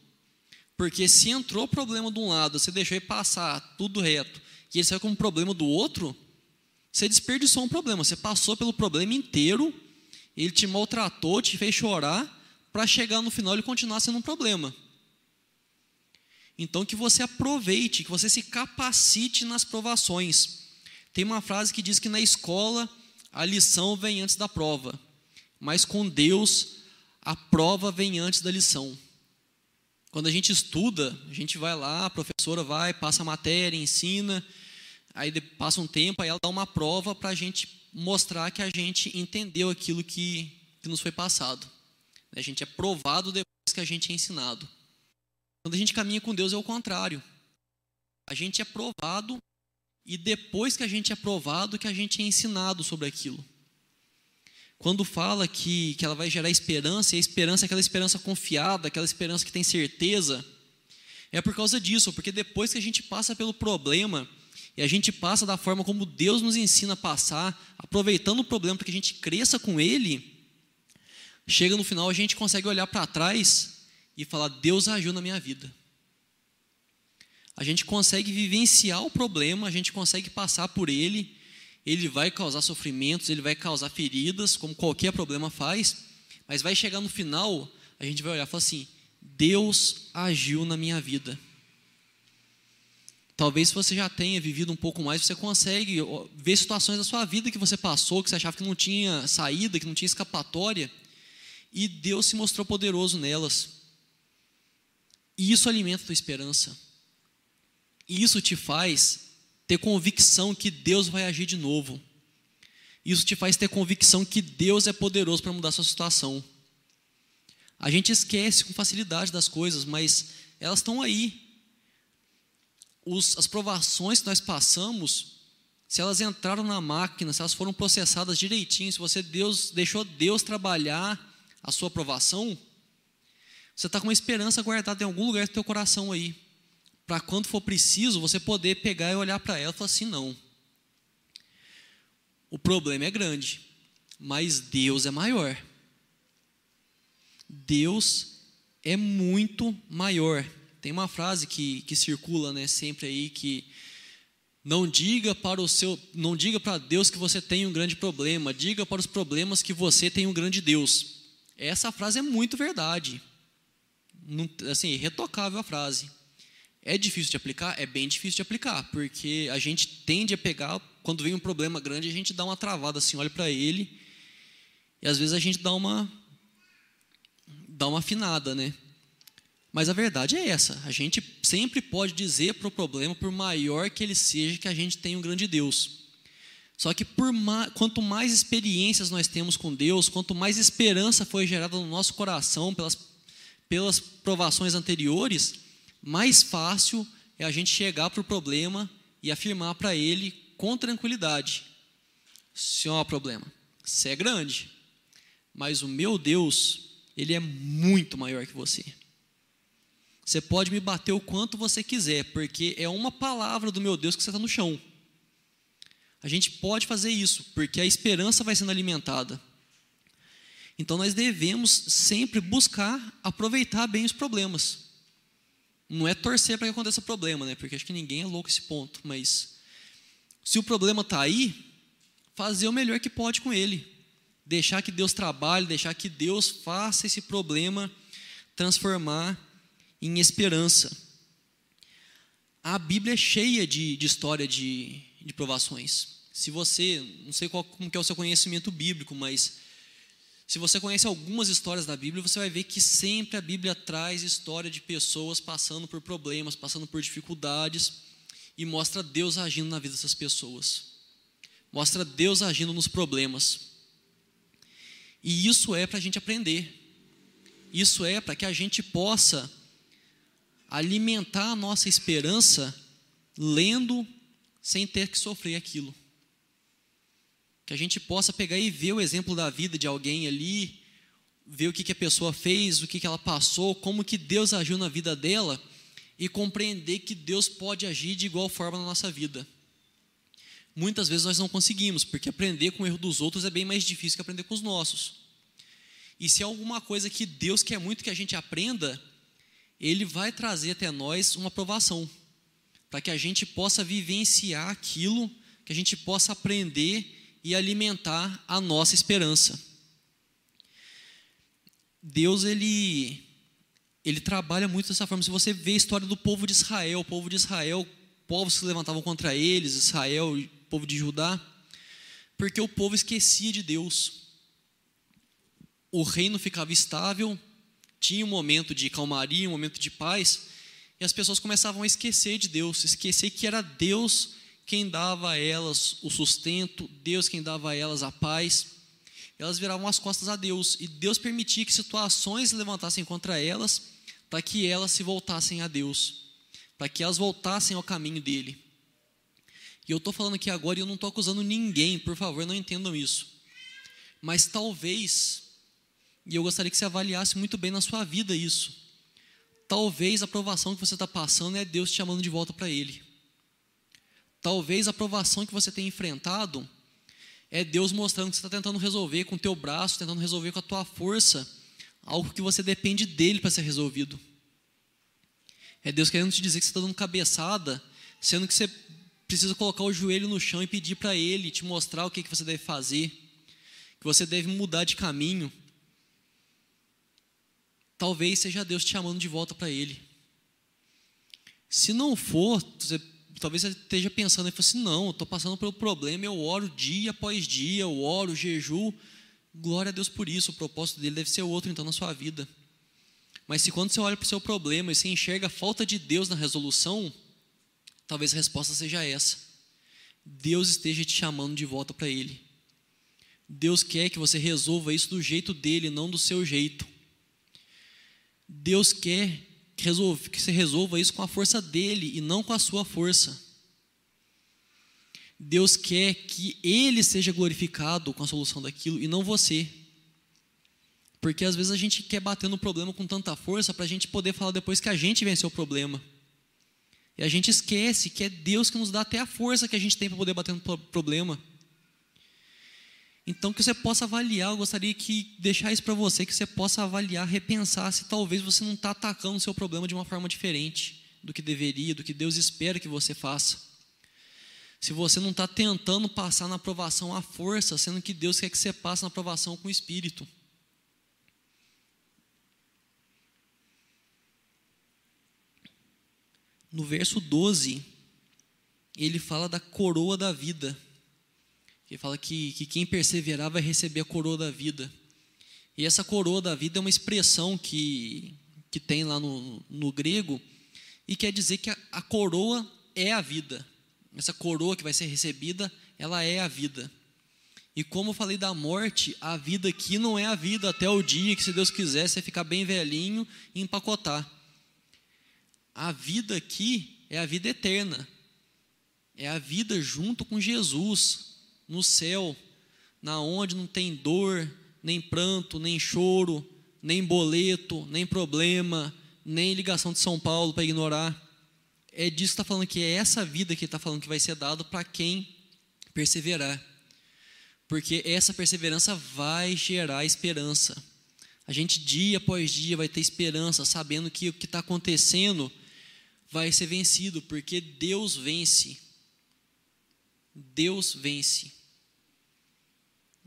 Porque se entrou problema de um lado, você deixou ele passar tudo reto, e ele saiu como problema do outro, você desperdiçou um problema. Você passou pelo problema inteiro, ele te maltratou, te fez chorar, para chegar no final ele continuar sendo um problema. Então, que você aproveite, que você se capacite nas provações. Tem uma frase que diz que na escola a lição vem antes da prova, mas com Deus a prova vem antes da lição. Quando a gente estuda, a gente vai lá, a professora vai, passa a matéria, ensina, aí passa um tempo, aí ela dá uma prova para a gente mostrar que a gente entendeu aquilo que, que nos foi passado. A gente é provado depois que a gente é ensinado. Quando a gente caminha com Deus é o contrário. A gente é provado e depois que a gente é provado que a gente é ensinado sobre aquilo. Quando fala que, que ela vai gerar esperança, e a esperança é aquela esperança confiada, aquela esperança que tem certeza, é por causa disso, porque depois que a gente passa pelo problema E a gente passa da forma como Deus nos ensina a passar, aproveitando o problema para que a gente cresça com ele. Chega no final, a gente consegue olhar para trás e falar, Deus agiu na minha vida. A gente consegue vivenciar o problema, a gente consegue passar por ele. Ele vai causar sofrimentos, ele vai causar feridas, como qualquer problema faz. Mas vai chegar no final, a gente vai olhar e falar assim, Deus agiu na minha vida. Talvez se você já tenha vivido um pouco mais, você consegue ver situações da sua vida que você passou, que você achava que não tinha saída, que não tinha escapatória, e Deus se mostrou poderoso nelas. E isso alimenta a tua esperança. E isso te faz ter convicção que Deus vai agir de novo. Isso te faz ter convicção que Deus é poderoso para mudar a sua situação. A gente esquece com facilidade das coisas, mas elas estão aí. Os, as provações que nós passamos, se elas entraram na máquina, se elas foram processadas direitinho, se você Deus, deixou Deus trabalhar a sua provação, você está com uma esperança guardada em algum lugar do teu coração aí, para quando for preciso, você poder pegar e olhar para ela e falar assim, não. O problema é grande, mas Deus é maior. Deus é muito maior. Tem uma frase que, que circula, né, sempre aí, que não diga para o seu, não diga para Deus que você tem um grande problema, diga para os problemas que você tem um grande Deus. Essa frase é muito verdade. Não, assim, irretocável a frase. É difícil de aplicar? É bem difícil de aplicar, porque a gente tende a pegar, quando vem um problema grande, a gente dá uma travada assim, olha para ele, e às vezes a gente dá uma... dá uma afinada, né? Mas a verdade é essa, a gente sempre pode dizer para o problema, por maior que ele seja, que a gente tem um grande Deus. Só que por ma- quanto mais experiências nós temos com Deus, quanto mais esperança foi gerada no nosso coração pelas, pelas provações anteriores, mais fácil é a gente chegar para o problema e afirmar para ele com tranquilidade. Senhor, problema, você é grande, mas o meu Deus... ele é muito maior que você. Você pode me bater o quanto você quiser, porque é uma palavra do meu Deus que você está no chão. A gente pode fazer isso, porque a esperança vai sendo alimentada. Então, nós devemos sempre buscar aproveitar bem os problemas. Não é torcer para que aconteça problema, né? Porque acho que ninguém é louco esse ponto, mas se o problema está aí, fazer o melhor que pode com ele. Deixar que Deus trabalhe, deixar que Deus faça esse problema transformar em esperança. A Bíblia é cheia de, de história de, de provações. Se você, não sei qual, como que é o seu conhecimento bíblico, mas se você conhece algumas histórias da Bíblia, você vai ver que sempre a Bíblia traz história de pessoas passando por problemas, passando por dificuldades, e mostra Deus agindo na vida dessas pessoas. Mostra Deus agindo nos problemas. E isso é para a gente aprender. Isso é para que a gente possa alimentar a nossa esperança lendo sem ter que sofrer aquilo. Que a gente possa pegar e ver o exemplo da vida de alguém ali, ver o que, que a pessoa fez, o que, que ela passou, como que Deus agiu na vida dela e compreender que Deus pode agir de igual forma na nossa vida. Muitas vezes nós não conseguimos, porque aprender com o erro dos outros é bem mais difícil que aprender com os nossos. E se é alguma coisa que Deus quer muito que a gente aprenda, Ele vai trazer até nós uma provação, para que a gente possa vivenciar aquilo, que a gente possa aprender e alimentar a nossa esperança. Deus, Ele, ele trabalha muito dessa forma. Se você vê a história do povo de Israel, o povo de Israel, povos que se levantavam contra eles, Israel... povo de Judá, porque o povo esquecia de Deus. O reino ficava estável, tinha um momento de calmaria, um momento de paz, e as pessoas começavam a esquecer de Deus, esquecer que era Deus quem dava a elas o sustento, Deus quem dava a elas a paz. Elas viravam as costas a Deus, e Deus permitia que situações se levantassem contra elas, para que elas se voltassem a Deus, para que elas voltassem ao caminho dele. E eu estou falando aqui agora e eu não estou acusando ninguém, por favor, não entendam isso. Mas talvez, e eu gostaria que você avaliasse muito bem na sua vida isso, talvez a provação que você está passando é Deus te chamando de volta para Ele. Talvez a provação que você tenha enfrentado é Deus mostrando que você está tentando resolver com o teu braço, tentando resolver com a tua força, algo que você depende dele para ser resolvido. É Deus querendo te dizer que você está dando cabeçada, sendo que você precisa colocar o joelho no chão e pedir para ele te mostrar o que, que você deve fazer, que você deve mudar de caminho. Talvez seja Deus te chamando de volta para ele. Se não for, você talvez você esteja pensando e fale assim, não, eu estou passando pelo problema, eu oro dia após dia, eu oro, jejuo. Glória a Deus por isso, o propósito dele deve ser outro então na sua vida. Mas se quando você olha para o seu problema e você enxerga a falta de Deus na resolução, talvez a resposta seja essa. Deus esteja te chamando de volta para ele. Deus quer que você resolva isso do jeito dele, não do seu jeito. Deus quer que você resolva isso com a força dele e não com a sua força. Deus quer que ele seja glorificado com a solução daquilo e não você. Porque às vezes a gente quer bater no problema com tanta força para a gente poder falar depois que a gente venceu o problema. E a gente esquece que é Deus que nos dá até a força que a gente tem para poder bater no problema. Então que você possa avaliar, eu gostaria de deixar isso para você, que você possa avaliar, repensar se talvez você não está atacando o seu problema de uma forma diferente do que deveria, do que Deus espera que você faça. Se você não está tentando passar na provação à força, sendo que Deus quer que você passe na provação com o Espírito. No verso doze, ele fala da coroa da vida. Ele fala que, que quem perseverar vai receber a coroa da vida. E essa coroa da vida é uma expressão que, que tem lá no, no grego e quer dizer que a, a coroa é a vida. Essa coroa que vai ser recebida, ela é a vida. E como eu falei da morte, a vida aqui não é a vida até o dia que, se Deus quiser, você ficar bem velhinho e empacotar. A vida aqui é a vida eterna. É a vida junto com Jesus, no céu, na onde não tem dor, nem pranto, nem choro, nem boleto, nem problema, nem ligação de São Paulo para ignorar. É disso que está falando, que é essa vida que ele está falando que vai ser dada para quem perseverar. Porque essa perseverança vai gerar esperança. A gente dia após dia vai ter esperança, sabendo que o que está acontecendo vai ser vencido, porque Deus vence. Deus vence.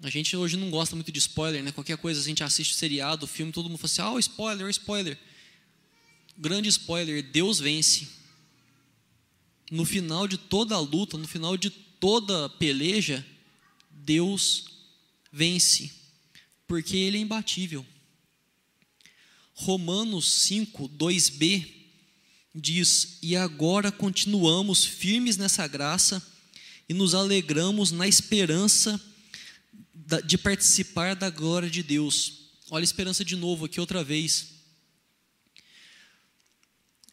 A gente hoje não gosta muito de spoiler, né? Qualquer coisa, a gente assiste o seriado, o filme, todo mundo fala assim, ah, oh, spoiler, spoiler. Grande spoiler, Deus vence. No final de toda a luta, no final de toda a peleja, Deus vence. Porque ele é imbatível. Romanos cinco, dois b diz, e agora continuamos firmes nessa graça, e nos alegramos na esperança de participar da glória de Deus. Olha a esperança de novo aqui outra vez.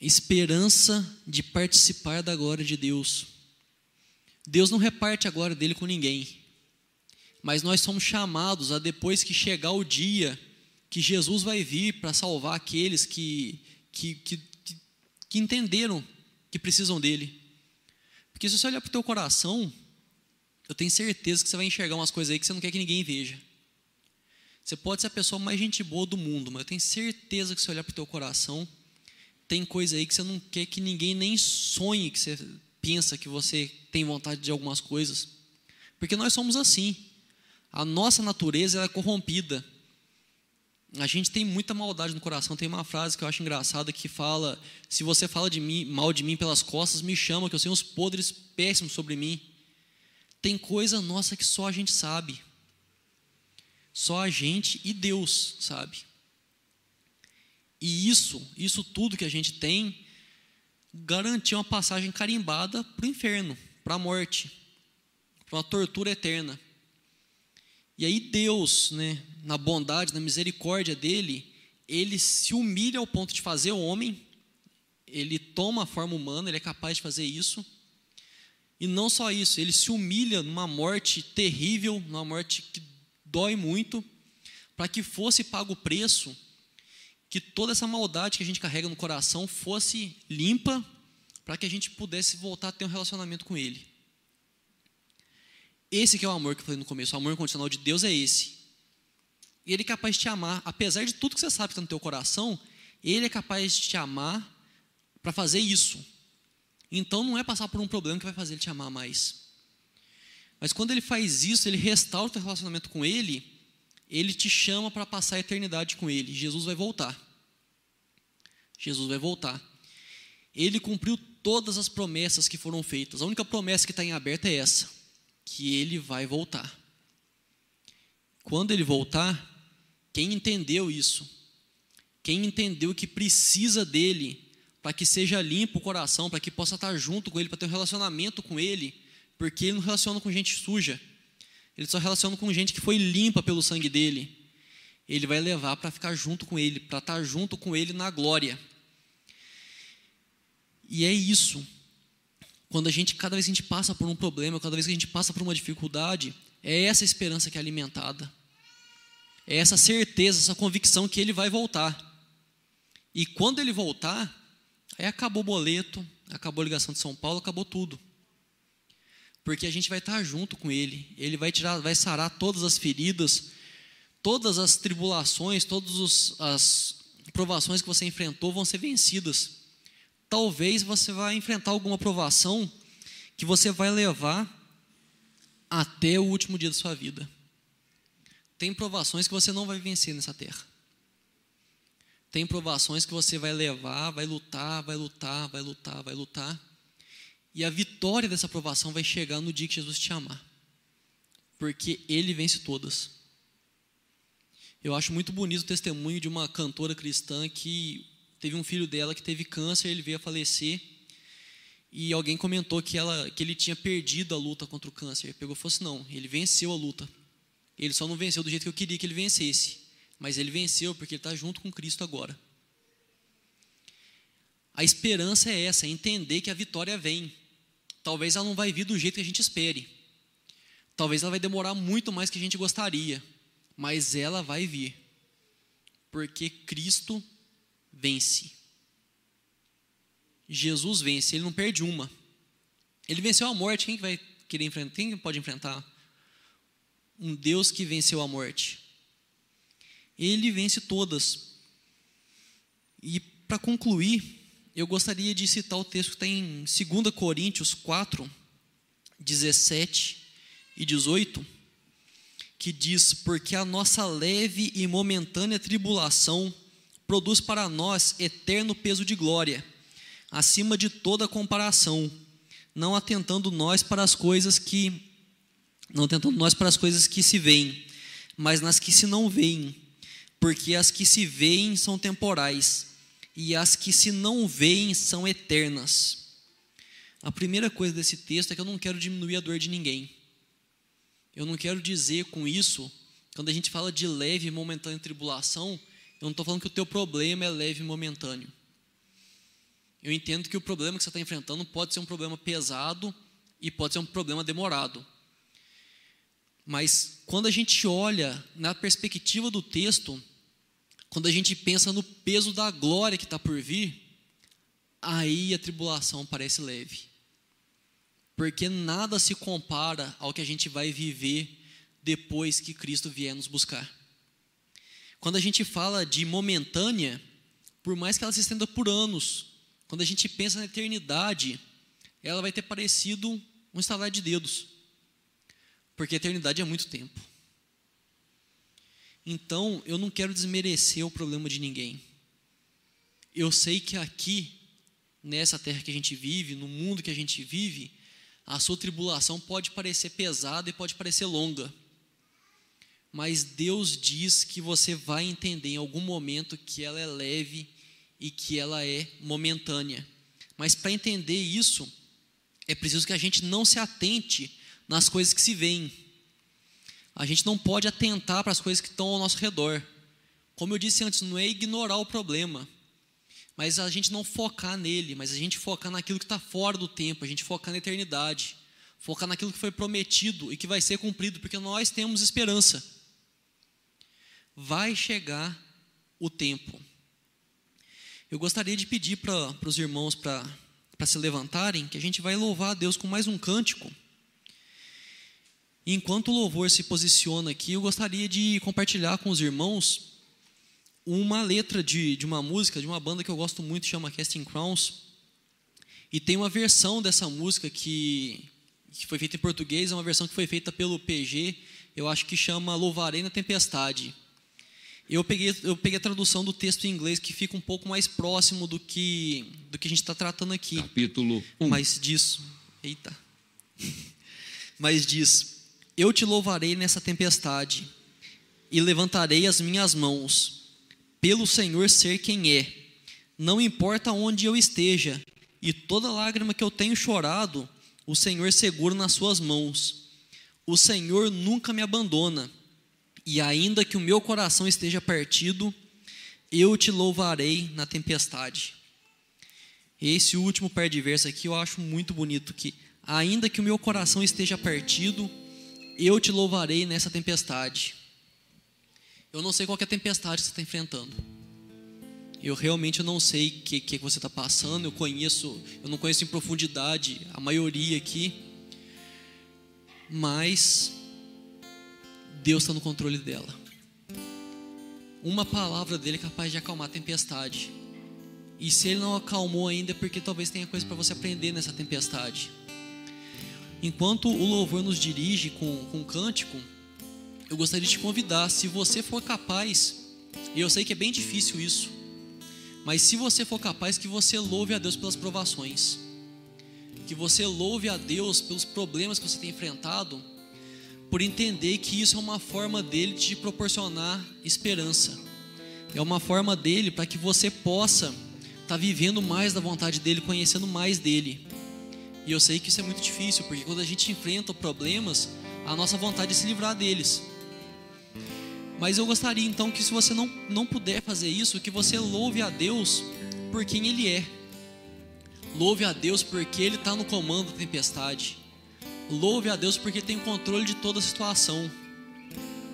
Esperança de participar da glória de Deus. Deus não reparte a glória dele com ninguém. Mas nós somos chamados a, depois que chegar o dia que Jesus vai vir para salvar aqueles que, que, que, que, que entenderam que precisam dele. Porque se você olhar para o teu coração, eu tenho certeza que você vai enxergar umas coisas aí que você não quer que ninguém veja. Você pode ser a pessoa mais gente boa do mundo, mas eu tenho certeza que se você olhar para o teu coração, tem coisa aí que você não quer que ninguém nem sonhe, que você pensa que você tem vontade de algumas coisas. Porque nós somos assim. A nossa natureza ela é corrompida. A gente tem muita maldade no coração. Tem uma frase que eu acho engraçada que fala, se você fala de mim, mal de mim pelas costas, me chama, que eu sei uns podres péssimos sobre mim. Tem coisa nossa que só a gente sabe. Só a gente e Deus sabe. E isso, isso tudo que a gente tem, garantiu uma passagem carimbada para o inferno, para a morte, para uma tortura eterna. E aí Deus, né, na bondade, na misericórdia dele, ele se humilha ao ponto de fazer homem, ele toma a forma humana, ele é capaz de fazer isso. E não só isso, ele se humilha numa morte terrível, numa morte que dói muito, para que fosse pago o preço, que toda essa maldade que a gente carrega no coração fosse limpa, para que a gente pudesse voltar a ter um relacionamento com ele. Esse que é o amor que eu falei no começo, o amor incondicional de Deus é esse. E Ele é capaz de te amar, apesar de tudo que você sabe que está no teu coração, Ele é capaz de te amar para fazer isso. Então não é passar por um problema que vai fazer Ele te amar mais. Mas quando Ele faz isso, Ele restaura o teu relacionamento com Ele, Ele te chama para passar a eternidade com Ele. Jesus vai voltar. Jesus vai voltar. Ele cumpriu todas as promessas que foram feitas. A única promessa que está em aberto é essa, que Ele vai voltar. Quando Ele voltar, quem entendeu isso, quem entendeu que precisa dEle para que seja limpo o coração, para que possa estar junto com Ele, para ter um relacionamento com Ele, porque Ele não relaciona com gente suja, Ele só relaciona com gente que foi limpa pelo sangue dEle. Ele vai levar para ficar junto com Ele, para estar junto com Ele na glória. E é isso. Quando a gente, cada vez que a gente passa por um problema, cada vez que a gente passa por uma dificuldade, é essa esperança que é alimentada. É essa certeza, essa convicção que Ele vai voltar. E quando Ele voltar, aí acabou o boleto, acabou a ligação de São Paulo, acabou tudo. Porque a gente vai estar junto com Ele. Ele vai tirar, vai sarar todas as feridas, todas as tribulações, todas as provações que você enfrentou vão ser vencidas. Talvez você vai enfrentar alguma provação que você vai levar até o último dia da sua vida. Tem provações que você não vai vencer nessa terra. Tem provações que você vai levar, vai lutar, vai lutar, vai lutar, vai lutar. E a vitória dessa provação vai chegar no dia que Jesus te amar. Porque Ele vence todas. Eu acho muito bonito o testemunho de uma cantora cristã que teve um filho dela que teve câncer, ele veio a falecer. E alguém comentou que, ela, que ele tinha perdido a luta contra o câncer. Ele pegou e falou assim, não, ele venceu a luta. Ele só não venceu do jeito que eu queria que ele vencesse. Mas ele venceu porque ele está junto com Cristo agora. A esperança é essa, é entender que a vitória vem. Talvez ela não vai vir do jeito que a gente espere. Talvez ela vai demorar muito mais que a gente gostaria. Mas ela vai vir. Porque Cristo vence. Jesus vence, Ele não perde uma. Ele venceu a morte, quem vai querer enfrentar? Quem pode enfrentar? Um Deus que venceu a morte. Ele vence todas. E para concluir, eu gostaria de citar o texto que está em dois Coríntios quatro, dezessete e dezoito, que diz, porque a nossa leve e momentânea tribulação produz para nós eterno peso de glória, acima de toda comparação, não atentando nós para as coisas que não atentando nós para as coisas que se veem, mas nas que se não veem, porque as que se veem são temporais e as que se não veem são eternas. A primeira coisa desse texto é que eu não quero diminuir a dor de ninguém. Eu não quero dizer com isso, quando a gente fala de leve e momentânea tribulação, eu não estou falando que o teu problema é leve e momentâneo. Eu entendo que o problema que você está enfrentando pode ser um problema pesado e pode ser um problema demorado. Mas quando a gente olha na perspectiva do texto, quando a gente pensa no peso da glória que está por vir, aí a tribulação parece leve. Porque nada se compara ao que a gente vai viver depois que Cristo vier nos buscar. Quando a gente fala de momentânea, por mais que ela se estenda por anos, quando a gente pensa na eternidade, ela vai ter parecido um estalar de dedos. Porque a eternidade é muito tempo. Então, eu não quero desmerecer o problema de ninguém. Eu sei que aqui, nessa terra que a gente vive, no mundo que a gente vive, a sua tribulação pode parecer pesada e pode parecer longa. Mas Deus diz que você vai entender em algum momento que ela é leve e que ela é momentânea. Mas para entender isso, é preciso que a gente não se atente nas coisas que se veem. A gente não pode atentar para as coisas que estão ao nosso redor. Como eu disse antes, não é ignorar o problema, mas a gente não focar nele, mas a gente focar naquilo que está fora do tempo, a gente focar na eternidade, focar naquilo que foi prometido e que vai ser cumprido, porque nós temos esperança. Vai chegar o tempo. Eu gostaria de pedir para os irmãos para se levantarem, que a gente vai louvar a Deus com mais um cântico. Enquanto o louvor se posiciona aqui, eu gostaria de compartilhar com os irmãos uma letra de, de uma música, de uma banda que eu gosto muito, chama Casting Crowns. E tem uma versão dessa música que, que foi feita em português, é uma versão que foi feita pelo P G, eu acho que chama Louvarei na Tempestade. Eu peguei, eu peguei a tradução do texto em inglês, que fica um pouco mais próximo do que, do que a gente está tratando aqui. Capítulo um. Mas diz... Eita. Mas diz... Eu te louvarei nessa tempestade e levantarei as minhas mãos, pelo Senhor ser quem é. Não importa onde eu esteja, e toda lágrima que eu tenho chorado, o Senhor segura nas suas mãos. O Senhor nunca me abandona, e ainda que o meu coração esteja partido, eu te louvarei na tempestade. Esse último par de versos aqui eu acho muito bonito, que ainda que o meu coração esteja partido, eu te louvarei nessa tempestade. Eu não sei qual que é a tempestade que você está enfrentando. Eu realmente não sei o que, que você está passando. Eu conheço, eu não conheço em profundidade a maioria aqui. Mas Deus está no controle dela. Uma palavra dele é capaz de acalmar a tempestade. E se ele não acalmou ainda, é porque talvez tenha coisa para você aprender nessa tempestade. Enquanto o louvor nos dirige com, com o cântico, eu gostaria de te convidar, se você for capaz, e eu sei que é bem difícil isso, mas se você for capaz, que você louve a Deus pelas provações, que você louve a Deus pelos problemas que você tem enfrentado, por entender que isso é uma forma dele de te proporcionar esperança, é uma forma dele para que você possa estar vivendo mais da vontade dele, conhecendo mais dele. E eu sei que isso é muito difícil, porque quando a gente enfrenta problemas, a nossa vontade é se livrar deles. Mas eu gostaria então que, se você não, não puder fazer isso, que você louve a Deus por quem Ele é. Louve a Deus porque Ele está no comando da tempestade. Louve a Deus porque Ele tem o controle de toda a situação.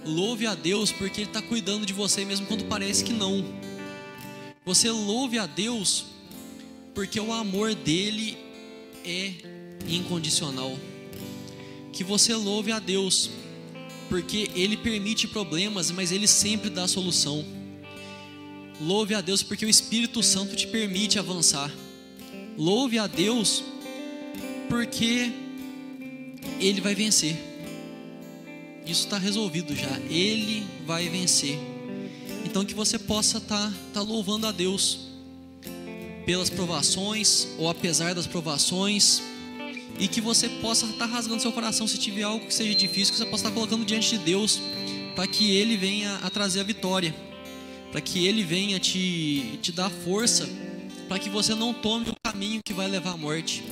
Louve a Deus porque Ele está cuidando de você mesmo quando parece que não. Você louve a Deus porque o amor dEle é incondicional. Que você louve a Deus porque Ele permite problemas, mas Ele sempre dá a solução. Louve a Deus porque o Espírito Santo te permite avançar. Louve a Deus porque Ele vai vencer. Isso está resolvido já. Ele vai vencer. Então que você possa estar tá, tá louvando a Deus pelas provações, ou apesar das provações, e que você possa estar rasgando seu coração se tiver algo que seja difícil, que você possa estar colocando diante de Deus, para que Ele venha a trazer a vitória, para que Ele venha te, te dar força, para que você não tome o caminho que vai levar à morte,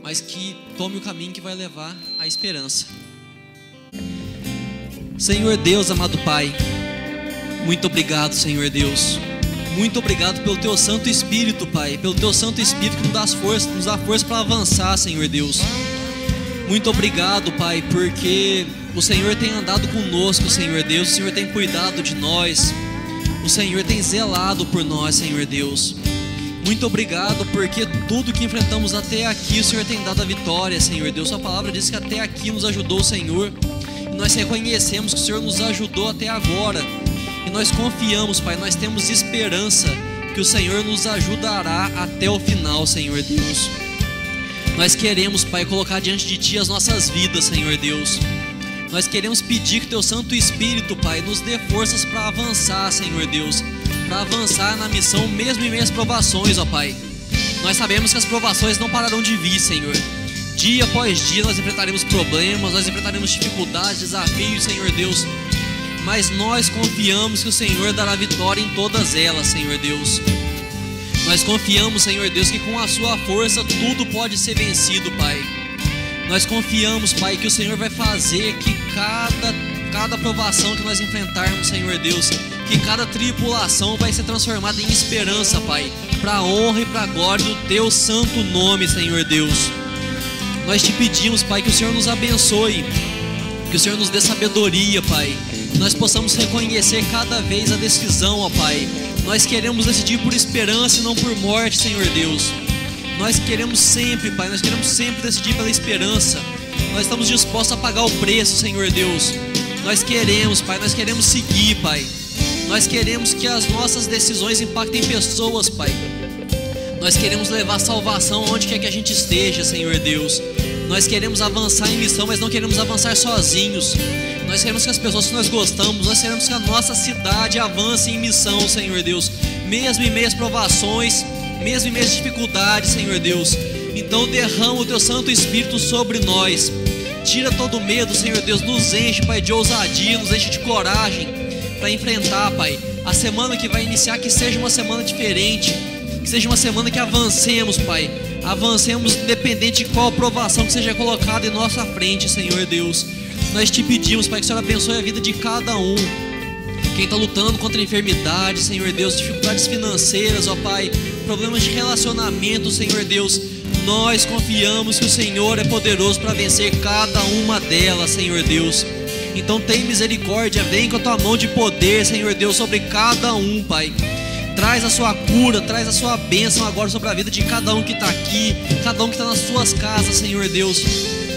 mas que tome o caminho que vai levar à esperança. Senhor Deus, amado Pai, muito obrigado, Senhor Deus. Muito obrigado pelo Teu Santo Espírito, Pai. Pelo Teu Santo Espírito que nos dá força, nos dá força para avançar, Senhor Deus. Muito obrigado, Pai, porque o Senhor tem andado conosco, Senhor Deus. O Senhor tem cuidado de nós. O Senhor tem zelado por nós, Senhor Deus. Muito obrigado porque tudo que enfrentamos até aqui, o Senhor tem dado a vitória, Senhor Deus. Sua palavra diz que até aqui nos ajudou o Senhor. E nós reconhecemos que o Senhor nos ajudou até agora. E nós confiamos, Pai, nós temos esperança que o Senhor nos ajudará até o final, Senhor Deus. Nós queremos, Pai, colocar diante de Ti as nossas vidas, Senhor Deus. Nós queremos pedir que Teu Santo Espírito, Pai, nos dê forças para avançar, Senhor Deus. Para avançar na missão mesmo em meio às provações, ó Pai. Nós sabemos que as provações não pararão de vir, Senhor. Dia após dia nós enfrentaremos problemas, nós enfrentaremos dificuldades, desafios, Senhor Deus. Mas nós confiamos que o Senhor dará vitória em todas elas, Senhor Deus. Nós confiamos, Senhor Deus, que com a Sua força tudo pode ser vencido, Pai. Nós confiamos, Pai, que o Senhor vai fazer que cada, cada provação que nós enfrentarmos, Senhor Deus, que cada tribulação vai ser transformada em esperança, Pai, para a honra e para a glória do Teu santo nome, Senhor Deus. Nós Te pedimos, Pai, que o Senhor nos abençoe, que o Senhor nos dê sabedoria, Pai. Nós possamos reconhecer cada vez a decisão, ó Pai. Nós queremos decidir por esperança e não por morte, Senhor Deus. Nós queremos sempre, Pai, nós queremos sempre decidir pela esperança. Nós estamos dispostos a pagar o preço, Senhor Deus. Nós queremos, Pai, nós queremos seguir, Pai. Nós queremos que as nossas decisões impactem pessoas, Pai. Nós queremos levar salvação onde quer que a gente esteja, Senhor Deus. Nós queremos avançar em missão, mas não queremos avançar sozinhos. Nós queremos que as pessoas que nós gostamos, nós queremos que a nossa cidade avance em missão, Senhor Deus. Mesmo em meias provações, mesmo em meias dificuldades, Senhor Deus. Então derrama o Teu Santo Espírito sobre nós. Tira todo o medo, Senhor Deus. Nos enche, Pai, de ousadia, nos enche de coragem para enfrentar, Pai. A semana que vai iniciar, que seja uma semana diferente. Que seja uma semana que avancemos, Pai. Avancemos independente de qual provação que seja colocada em nossa frente, Senhor Deus. Nós Te pedimos, Pai, que o Senhor abençoe a vida de cada um. Quem está lutando contra enfermidades, Senhor Deus, dificuldades financeiras, ó Pai, problemas de relacionamento, Senhor Deus. Nós confiamos que o Senhor é poderoso para vencer cada uma delas, Senhor Deus. Então tem misericórdia, vem com a Tua mão de poder, Senhor Deus, sobre cada um, Pai. Traz a Sua cura, traz a Sua bênção agora sobre a vida de cada um que está aqui, cada um que está nas suas casas, Senhor Deus.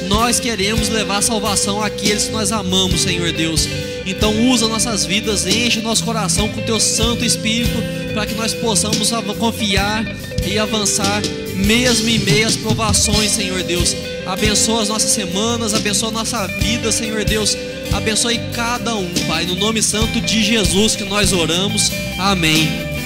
Nós queremos levar salvação àqueles que nós amamos, Senhor Deus. Então usa nossas vidas, enche nosso coração com o Teu Santo Espírito, para que nós possamos confiar e avançar, mesmo em meias provações, Senhor Deus. Abençoa as nossas semanas, abençoa a nossa vida, Senhor Deus. Abençoe cada um, Pai, no nome santo de Jesus que nós oramos. Amém.